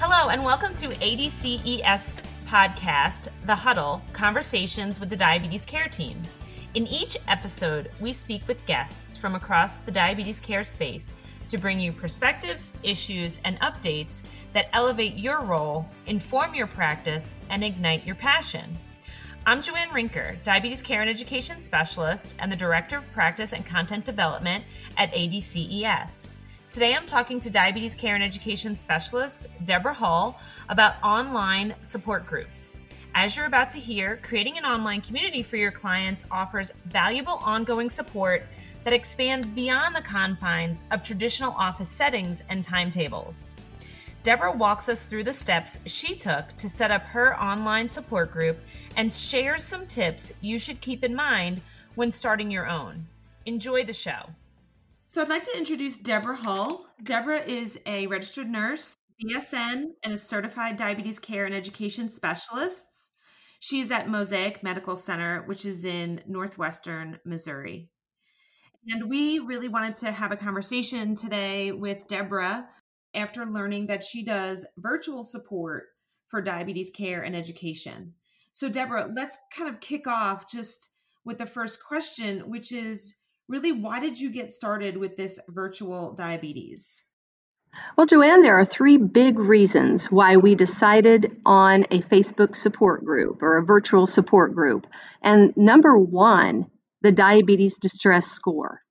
Hello and welcome to ADCES podcast, The Huddle, Conversations with the Diabetes Care Team. In each episode, we speak with guests from across the diabetes care space to bring you perspectives, issues, and updates that elevate your role, inform your practice, and ignite your passion. I'm Joanne Rinker, Diabetes Care and Education Specialist and the Director of Practice and Content Development at ADCES. Today I'm talking to Diabetes Care and Education Specialist Debra Hull about online support groups. As you're about to hear, creating an online community for your clients offers valuable ongoing support that expands beyond the confines of traditional office settings and timetables. Debra walks us through the steps she took to set up her online support group and shares some tips you should keep in mind when starting your own. Enjoy the show. So I'd like to introduce Debra Hull. Debra is a registered nurse, BSN, and a certified diabetes care and education specialist. She is at Mosaic Medical Center, which is in Northwestern Missouri. And we really wanted to have a conversation today with Debra after learning that she does virtual support for diabetes care and education. So Debra, let's kind of kick off just with the first question, which is, really, why did you get started with this virtual diabetes? Well, Joanne, there are three big reasons why we decided on a Facebook support group or a virtual support group. And number one, the diabetes distress score.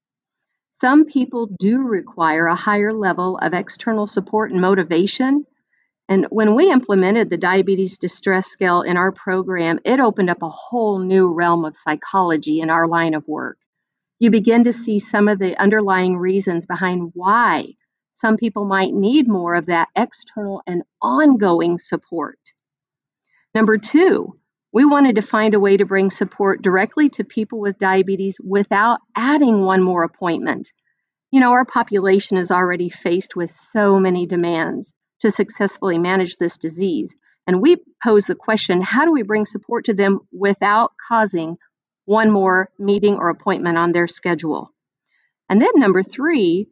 Some people do require a higher level of external support and motivation. And when we implemented the diabetes distress scale in our program, it opened up a whole new realm of psychology in our line of work. You begin to see some of the underlying reasons behind why some people might need more of that external and ongoing support. Number two, we wanted to find a way to bring support directly to people with diabetes without adding one more appointment. You know, our population is already faced with so many demands to successfully manage this disease. And we pose the question, how do we bring support to them without causing one more meeting or appointment on their schedule? And then number three,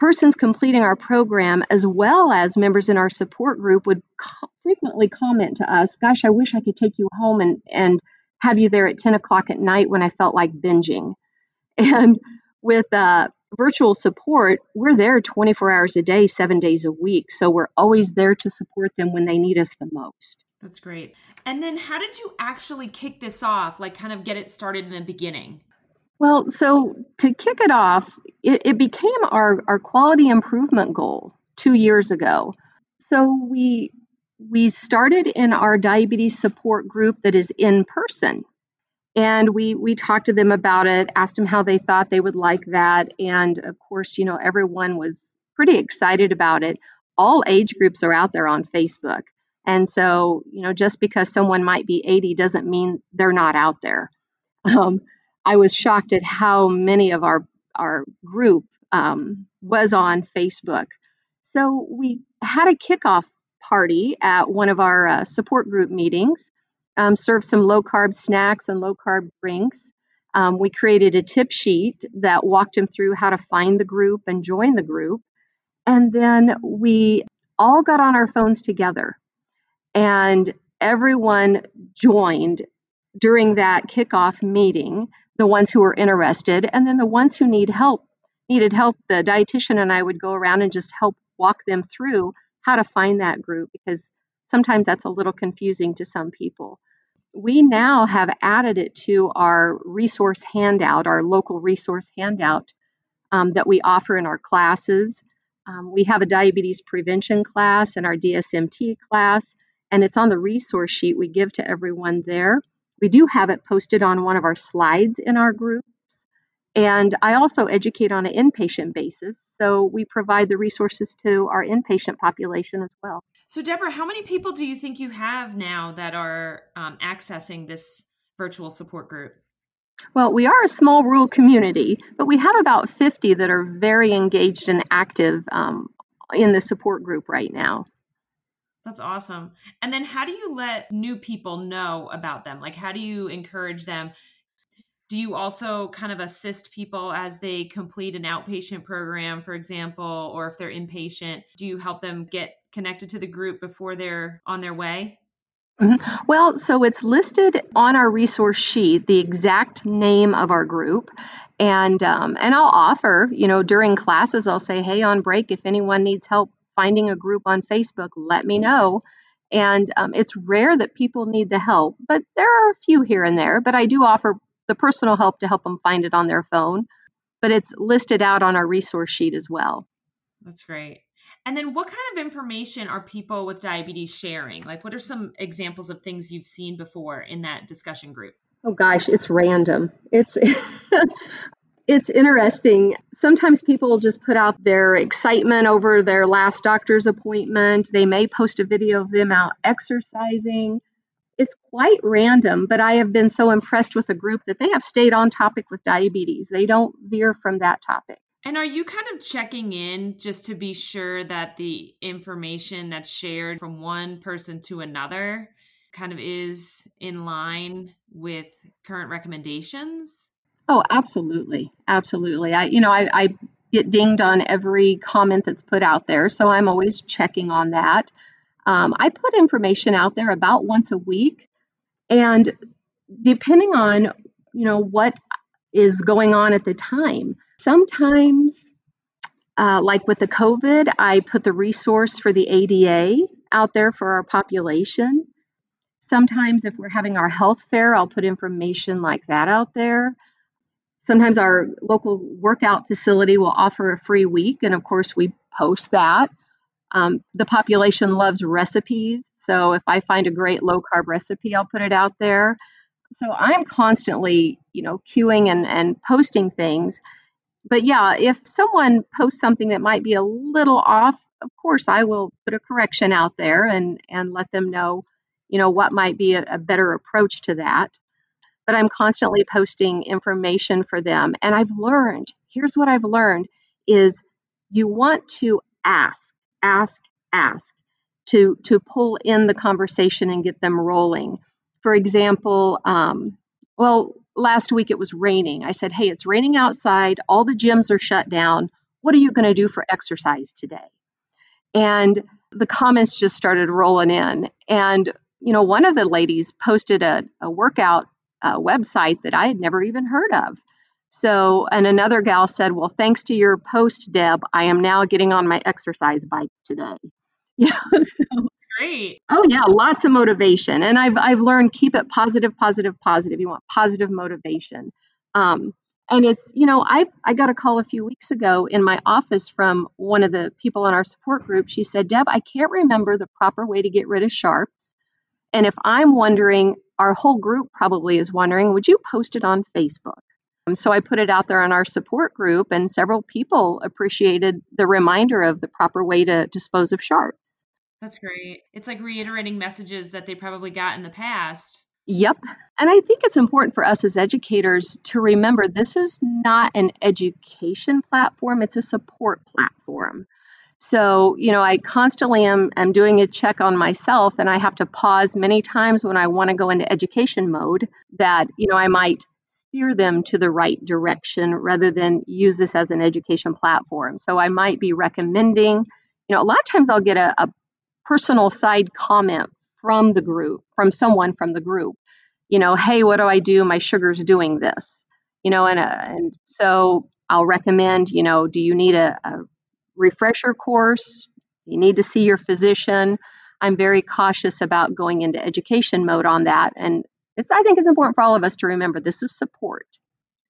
persons completing our program as well as members in our support group would frequently comment to us, gosh, I wish I could take you home and have you there at 10 o'clock at night when I felt like binging. And with virtual support, we're there 24 hours a day, 7 days a week. So we're always there to support them when they need us the most. That's great. And then how did you actually kick this off, like kind of get it started in the beginning? Well, so to kick it off, it became our quality improvement goal 2 years ago. So we started in our diabetes support group that is in person. And we talked to them about it, asked them how they thought they would like that. And of course, you know, everyone was pretty excited about it. All age groups are out there on Facebook. And so, you know, just because someone might be 80 doesn't mean they're not out there. I was shocked at how many of our group was on Facebook. So we had a kickoff party at one of our support group meetings, served some low-carb snacks and low-carb drinks. We created a tip sheet that walked them through how to find the group and join the group. And then we all got on our phones together. And everyone joined during that kickoff meeting, the ones who were interested, and then the ones who needed help, the dietitian and I would go around and just help walk them through how to find that group, because sometimes that's a little confusing to some people. We now have added it to our resource handout, our local resource handout that we offer in our classes. We have a diabetes prevention class and our DSMT class. And it's on the resource sheet we give to everyone there. We do have it posted on one of our slides in our groups. And I also educate on an inpatient basis. So we provide the resources to our inpatient population as well. So Debra, how many people do you think you have now that are accessing this virtual support group? Well, we are a small rural community, but we have about 50 that are very engaged and active in the support group right now. That's awesome. And then how do you let new people know about them? Like, how do you encourage them? Do you also kind of assist people as they complete an outpatient program, for example, or if they're inpatient? Do you help them get connected to the group before they're on their way? Mm-hmm. Well, so it's listed on our resource sheet, the exact name of our group. And I'll offer, during classes, I'll say, hey, on break, if anyone needs help finding a group on Facebook, let me know. And it's rare that people need the help, but there are a few here and there, but I do offer the personal help to help them find it on their phone, but it's listed out on our resource sheet as well. That's great. And then what kind of information are people with diabetes sharing? Like, what are some examples of things you've seen before in that discussion group? Oh gosh, it's random. It's interesting. Sometimes people just put out their excitement over their last doctor's appointment. They may post a video of them out exercising. It's quite random, but I have been so impressed with the group that they have stayed on topic with diabetes. They don't veer from that topic. And are you kind of checking in just to be sure that the information that's shared from one person to another kind of is in line with current recommendations? Oh, absolutely. Absolutely. I get dinged on every comment that's put out there, so I'm always checking on that. I put information out there about once a week, and depending on, what is going on at the time. Sometimes, like with the COVID, I put the resource for the ADA out there for our population. Sometimes if we're having our health fair, I'll put information like that out there. Sometimes our local workout facility will offer a free week, and of course we post that. The population loves recipes, so if I find a great low-carb recipe, I'll put it out there. So I'm constantly, queuing and posting things. But yeah, if someone posts something that might be a little off, of course, I will put a correction out there and let them know, what might be a better approach to that. But I'm constantly posting information for them. And here's what I've learned is you want to ask to pull in the conversation and get them rolling. For example, last week it was raining. I said, hey, it's raining outside. All the gyms are shut down. What are you going to do for exercise today? And the comments just started rolling in. And, one of the ladies posted a workout website that I had never even heard of. So, and another gal said, well, thanks to your post, Deb, I am now getting on my exercise bike today. So great. Oh yeah, lots of motivation. And I've learned, keep it positive. You want positive motivation. And it's, I got a call a few weeks ago in my office from one of the people in our support group. She said, Deb, I can't remember the proper way to get rid of sharps. And if I'm wondering, our whole group probably is wondering, would you post it on Facebook? So I put it out there on our support group, and several people appreciated the reminder of the proper way to dispose of sharps. That's great. It's like reiterating messages that they probably got in the past. Yep. And I think it's important for us as educators to remember this is not an education platform. It's a support platform. So, I constantly am doing a check on myself, and I have to pause many times when I want to go into education mode that, I might steer them to the right direction rather than use this as an education platform. So I might be recommending, a lot of times I'll get a personal side comment from the group, from someone from the group, hey, what do I do? My sugar's doing this, and so I'll recommend, do you need a refresher course? You need to see your physician. I'm very cautious about going into education mode on that. And I think it's important for all of us to remember this is support.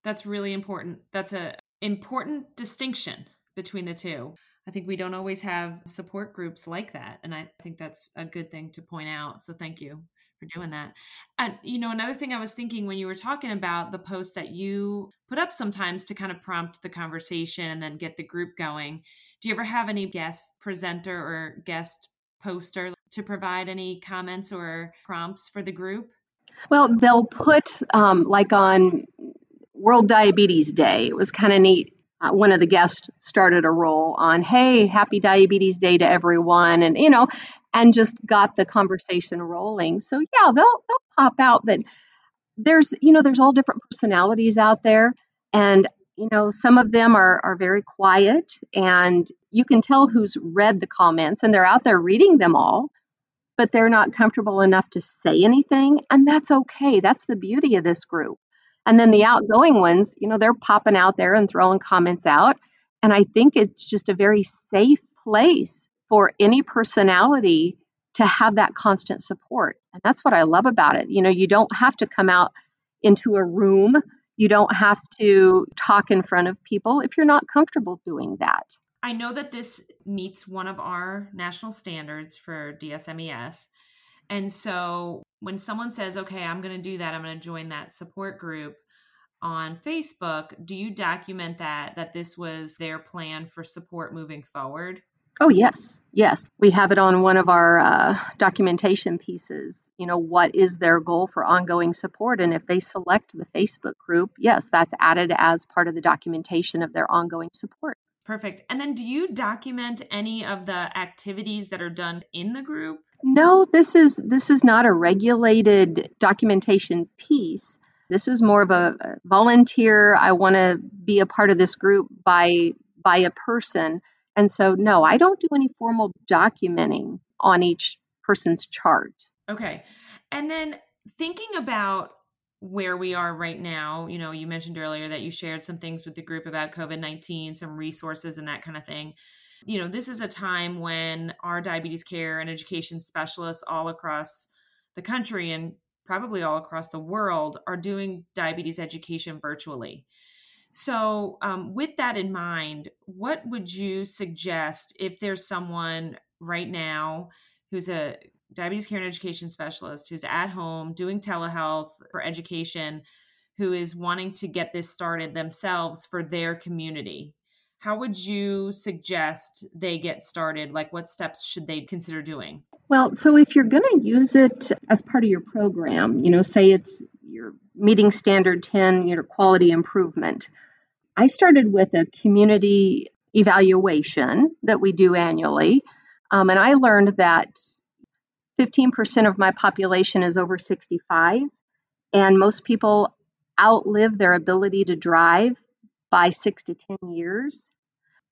That's really important. That's an important distinction between the two. I think we don't always have support groups like that. And I think that's a good thing to point out. So thank you for doing that. And, another thing I was thinking when you were talking about the post that you put up sometimes to kind of prompt the conversation and then get the group going, do you ever have any guest presenter or guest poster to provide any comments or prompts for the group? Well, they'll put like on World Diabetes Day. It was kind of neat. One of the guests started a roll on, hey, happy Diabetes Day to everyone. And, you know, and just got the conversation rolling. So, yeah, they'll pop out. But there's, you know, there's all different personalities out there. And, you know, some of them are very quiet. And you can tell who's read the comments. And they're out there reading them all. But they're not comfortable enough to say anything. And that's okay. That's the beauty of this group. And then the outgoing ones, you know, they're popping out there and throwing comments out. And I think it's just a very safe place for any personality to have that constant support. And that's what I love about it. You know, you don't have to come out into a room. You don't have to talk in front of people if you're not comfortable doing that. I know that this meets one of our national standards for DSMES. And so when someone says, okay, I'm going to do that, I'm going to join that support group on Facebook, do you document that this was their plan for support moving forward? Oh, yes. Yes. We have it on one of our documentation pieces. You know, what is their goal for ongoing support? And if they select the Facebook group, yes, that's added as part of the documentation of their ongoing support. Perfect. And then do you document any of the activities that are done in the group? No, this is not a regulated documentation piece. This is more of a volunteer. I want to be a part of this group by a person. And so, no, I don't do any formal documenting on each person's chart. Okay. And then thinking about where we are right now, you know, you mentioned earlier that you shared some things with the group about COVID-19, some resources and that kind of thing. You know, this is a time when our diabetes care and education specialists all across the country and probably all across the world are doing diabetes education virtually. So with that in mind, what would you suggest if there's someone right now who's a diabetes care and education specialist who's at home doing telehealth for education, who is wanting to get this started themselves for their community? How would you suggest they get started? Like, what steps should they consider doing? Well, so if you're going to use it as part of your program, you know, say it's you're meeting standard 10, your quality improvement. I started with a community evaluation that we do annually. And I learned that 15% of my population is over 65. And most people outlive their ability to drive by 6 to 10 years.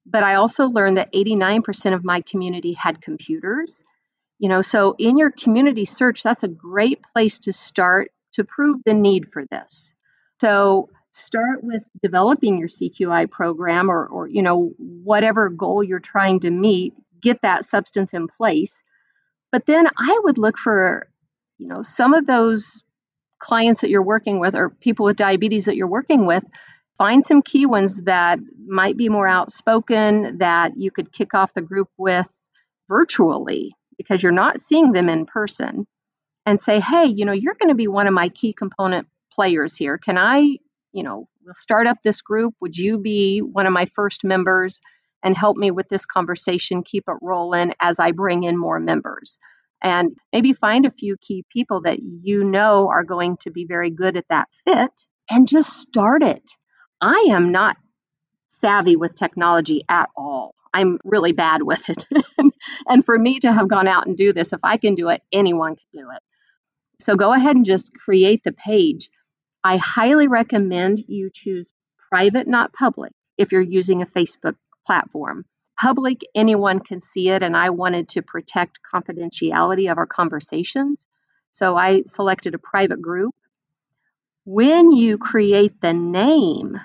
But I also learned that 89% of my community had computers. You know, so in your community search, that's a great place to start to prove the need for this. So start with developing your CQI program or you know, whatever goal you're trying to meet, get that substance in place. But then I would look for, you know, some of those clients that you're working with or people with diabetes that you're working with, find some key ones that might be more outspoken that you could kick off the group with virtually because you're not seeing them in person, and say, hey, you know, you're going to be one of my key component players here. Can I, you know, we'll start up this group. Would you be one of my first members and help me with this conversation, keep it rolling as I bring in more members? And maybe find a few key people that you know are going to be very good at that fit and just start it. I am not savvy with technology at all. I'm really bad with it. And for me to have gone out and do this, if I can do it, anyone can do it. So go ahead and just create the page. I highly recommend you choose private, not public, if you're using a Facebook platform. Public, anyone can see it. And I wanted to protect confidentiality of our conversations. So I selected a private group. When you create the name,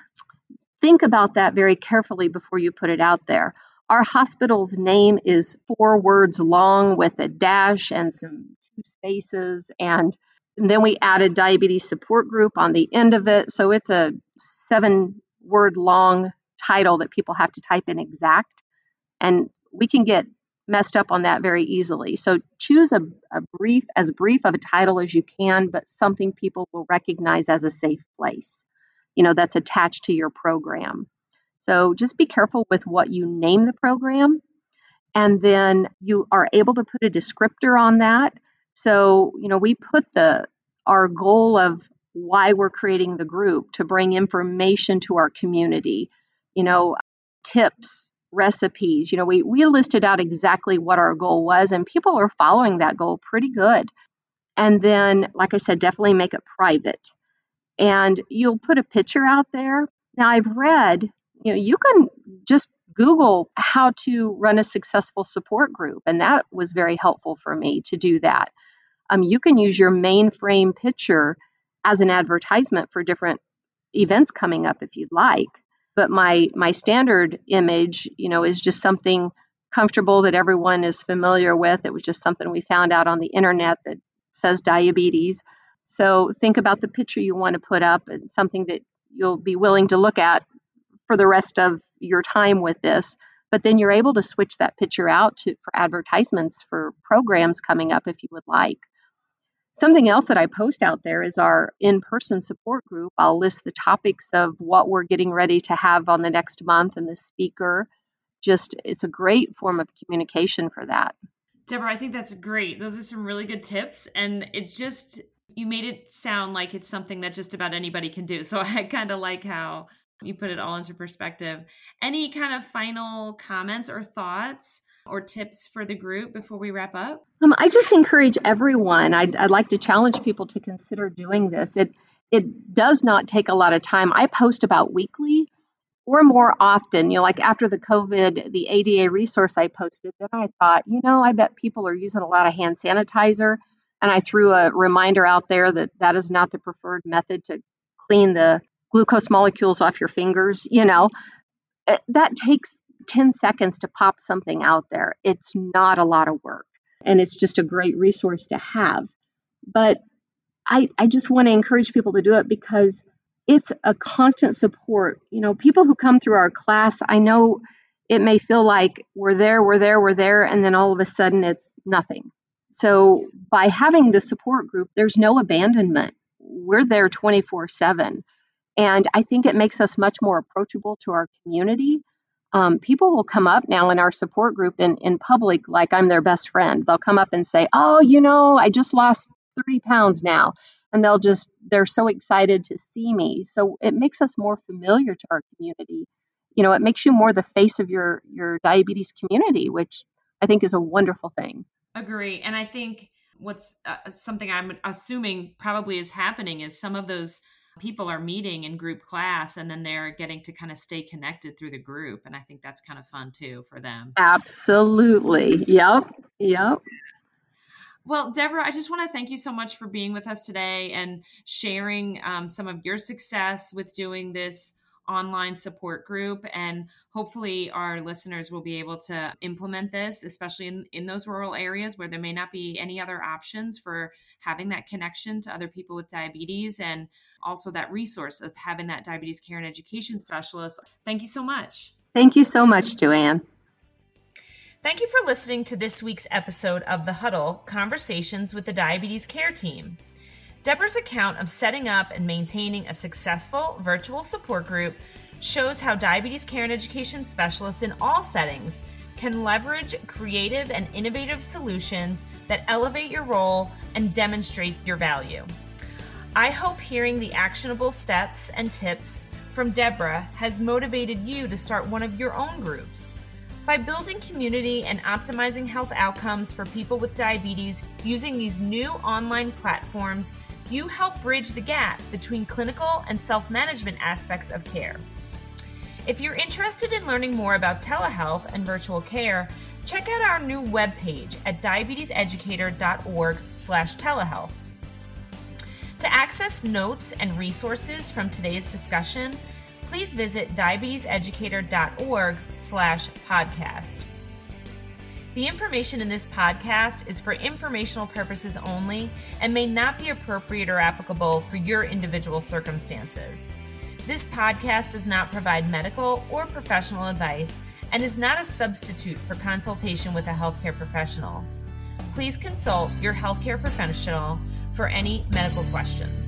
think about that very carefully before you put it out there. Our hospital's name is 4 words long with a dash and some 2 spaces. And then we added diabetes support group on the end of it. So it's a 7-word long title that people have to type in exact. And we can get messed up on that very easily. So choose as brief of a title as you can, but something people will recognize as a safe place, you know, that's attached to your program. So just be careful with what you name the program. And then you are able to put a descriptor on that. So, you know, we put our goal of why we're creating the group to bring information to our community, you know, tips, recipes. You know, we listed out exactly what our goal was, and people are following that goal pretty good. And then, like I said, definitely make it private. And you'll put a picture out there. Now, I've read, you know, you can just Google how to run a successful support group, and that was very helpful for me to do that. You can use your mainframe picture as an advertisement for different events coming up if you'd like. But my standard image, you know, is just something comfortable that everyone is familiar with. It was just something we found out on the internet that says diabetes. So think about the picture you want to put up and something that you'll be willing to look at for the rest of your time with this. But then you're able to switch that picture out for advertisements for programs coming up if you would like. Something else that I post out there is our in-person support group. I'll list the topics of what we're getting ready to have on the next month and the speaker. Just, it's a great form of communication for that. Debra, I think that's great. Those are some really good tips. And it's just, you made it sound like it's something that just about anybody can do. So I kind of like how you put it all into perspective. Any kind of final comments or thoughts or tips for the group before we wrap up? I just encourage everyone. I'd like to challenge people to consider doing this. It does not take a lot of time. I post about weekly or more often. You know, like after the COVID, the ADA resource I posted, then I thought, you know, I bet people are using a lot of hand sanitizer. And I threw a reminder out there that is not the preferred method to clean the glucose molecules off your fingers. You know, that takes 10 seconds to pop something out there. It's not a lot of work, and it's just a great resource to have. But I just want to encourage people to do it because it's a constant support. You know, people who come through our class, I know it may feel like we're there, and then all of a sudden it's nothing. So by having the support group, there's no abandonment. We're there 24/7. And I think it makes us much more approachable to our community. People will come up now in our support group in public, like I'm their best friend. They'll come up and say, oh, you know, I just lost 30 pounds now. And they're so excited to see me. So it makes us more familiar to our community. You know, it makes you more the face of your diabetes community, which I think is a wonderful thing. Agree. And I think what's something I'm assuming probably is happening is some of those people are meeting in group class, and then they're getting to kind of stay connected through the group. And I think that's kind of fun too for them. Absolutely. Yep. Well, Debra, I just want to thank you so much for being with us today and sharing some of your success with doing this online support group. And hopefully our listeners will be able to implement this, especially in those rural areas where there may not be any other options for having that connection to other people with diabetes, and also that resource of having that diabetes care and education specialist. Thank you so much. Thank you so much, Joanne. Thank you for listening to this week's episode of The Huddle, Conversations with the Diabetes Care Team. Debra's account of setting up and maintaining a successful virtual support group shows how diabetes care and education specialists in all settings can leverage creative and innovative solutions that elevate your role and demonstrate your value. I hope hearing the actionable steps and tips from Debra has motivated you to start one of your own groups. By building community and optimizing health outcomes for people with diabetes using these new online platforms, you help bridge the gap between clinical and self-management aspects of care. If you're interested in learning more about telehealth and virtual care, check out our new webpage at diabeteseducator.org/telehealth. To access notes and resources from today's discussion, please visit diabeteseducator.org/podcast. The information in this podcast is for informational purposes only and may not be appropriate or applicable for your individual circumstances. This podcast does not provide medical or professional advice and is not a substitute for consultation with a healthcare professional. Please consult your healthcare professional for any medical questions.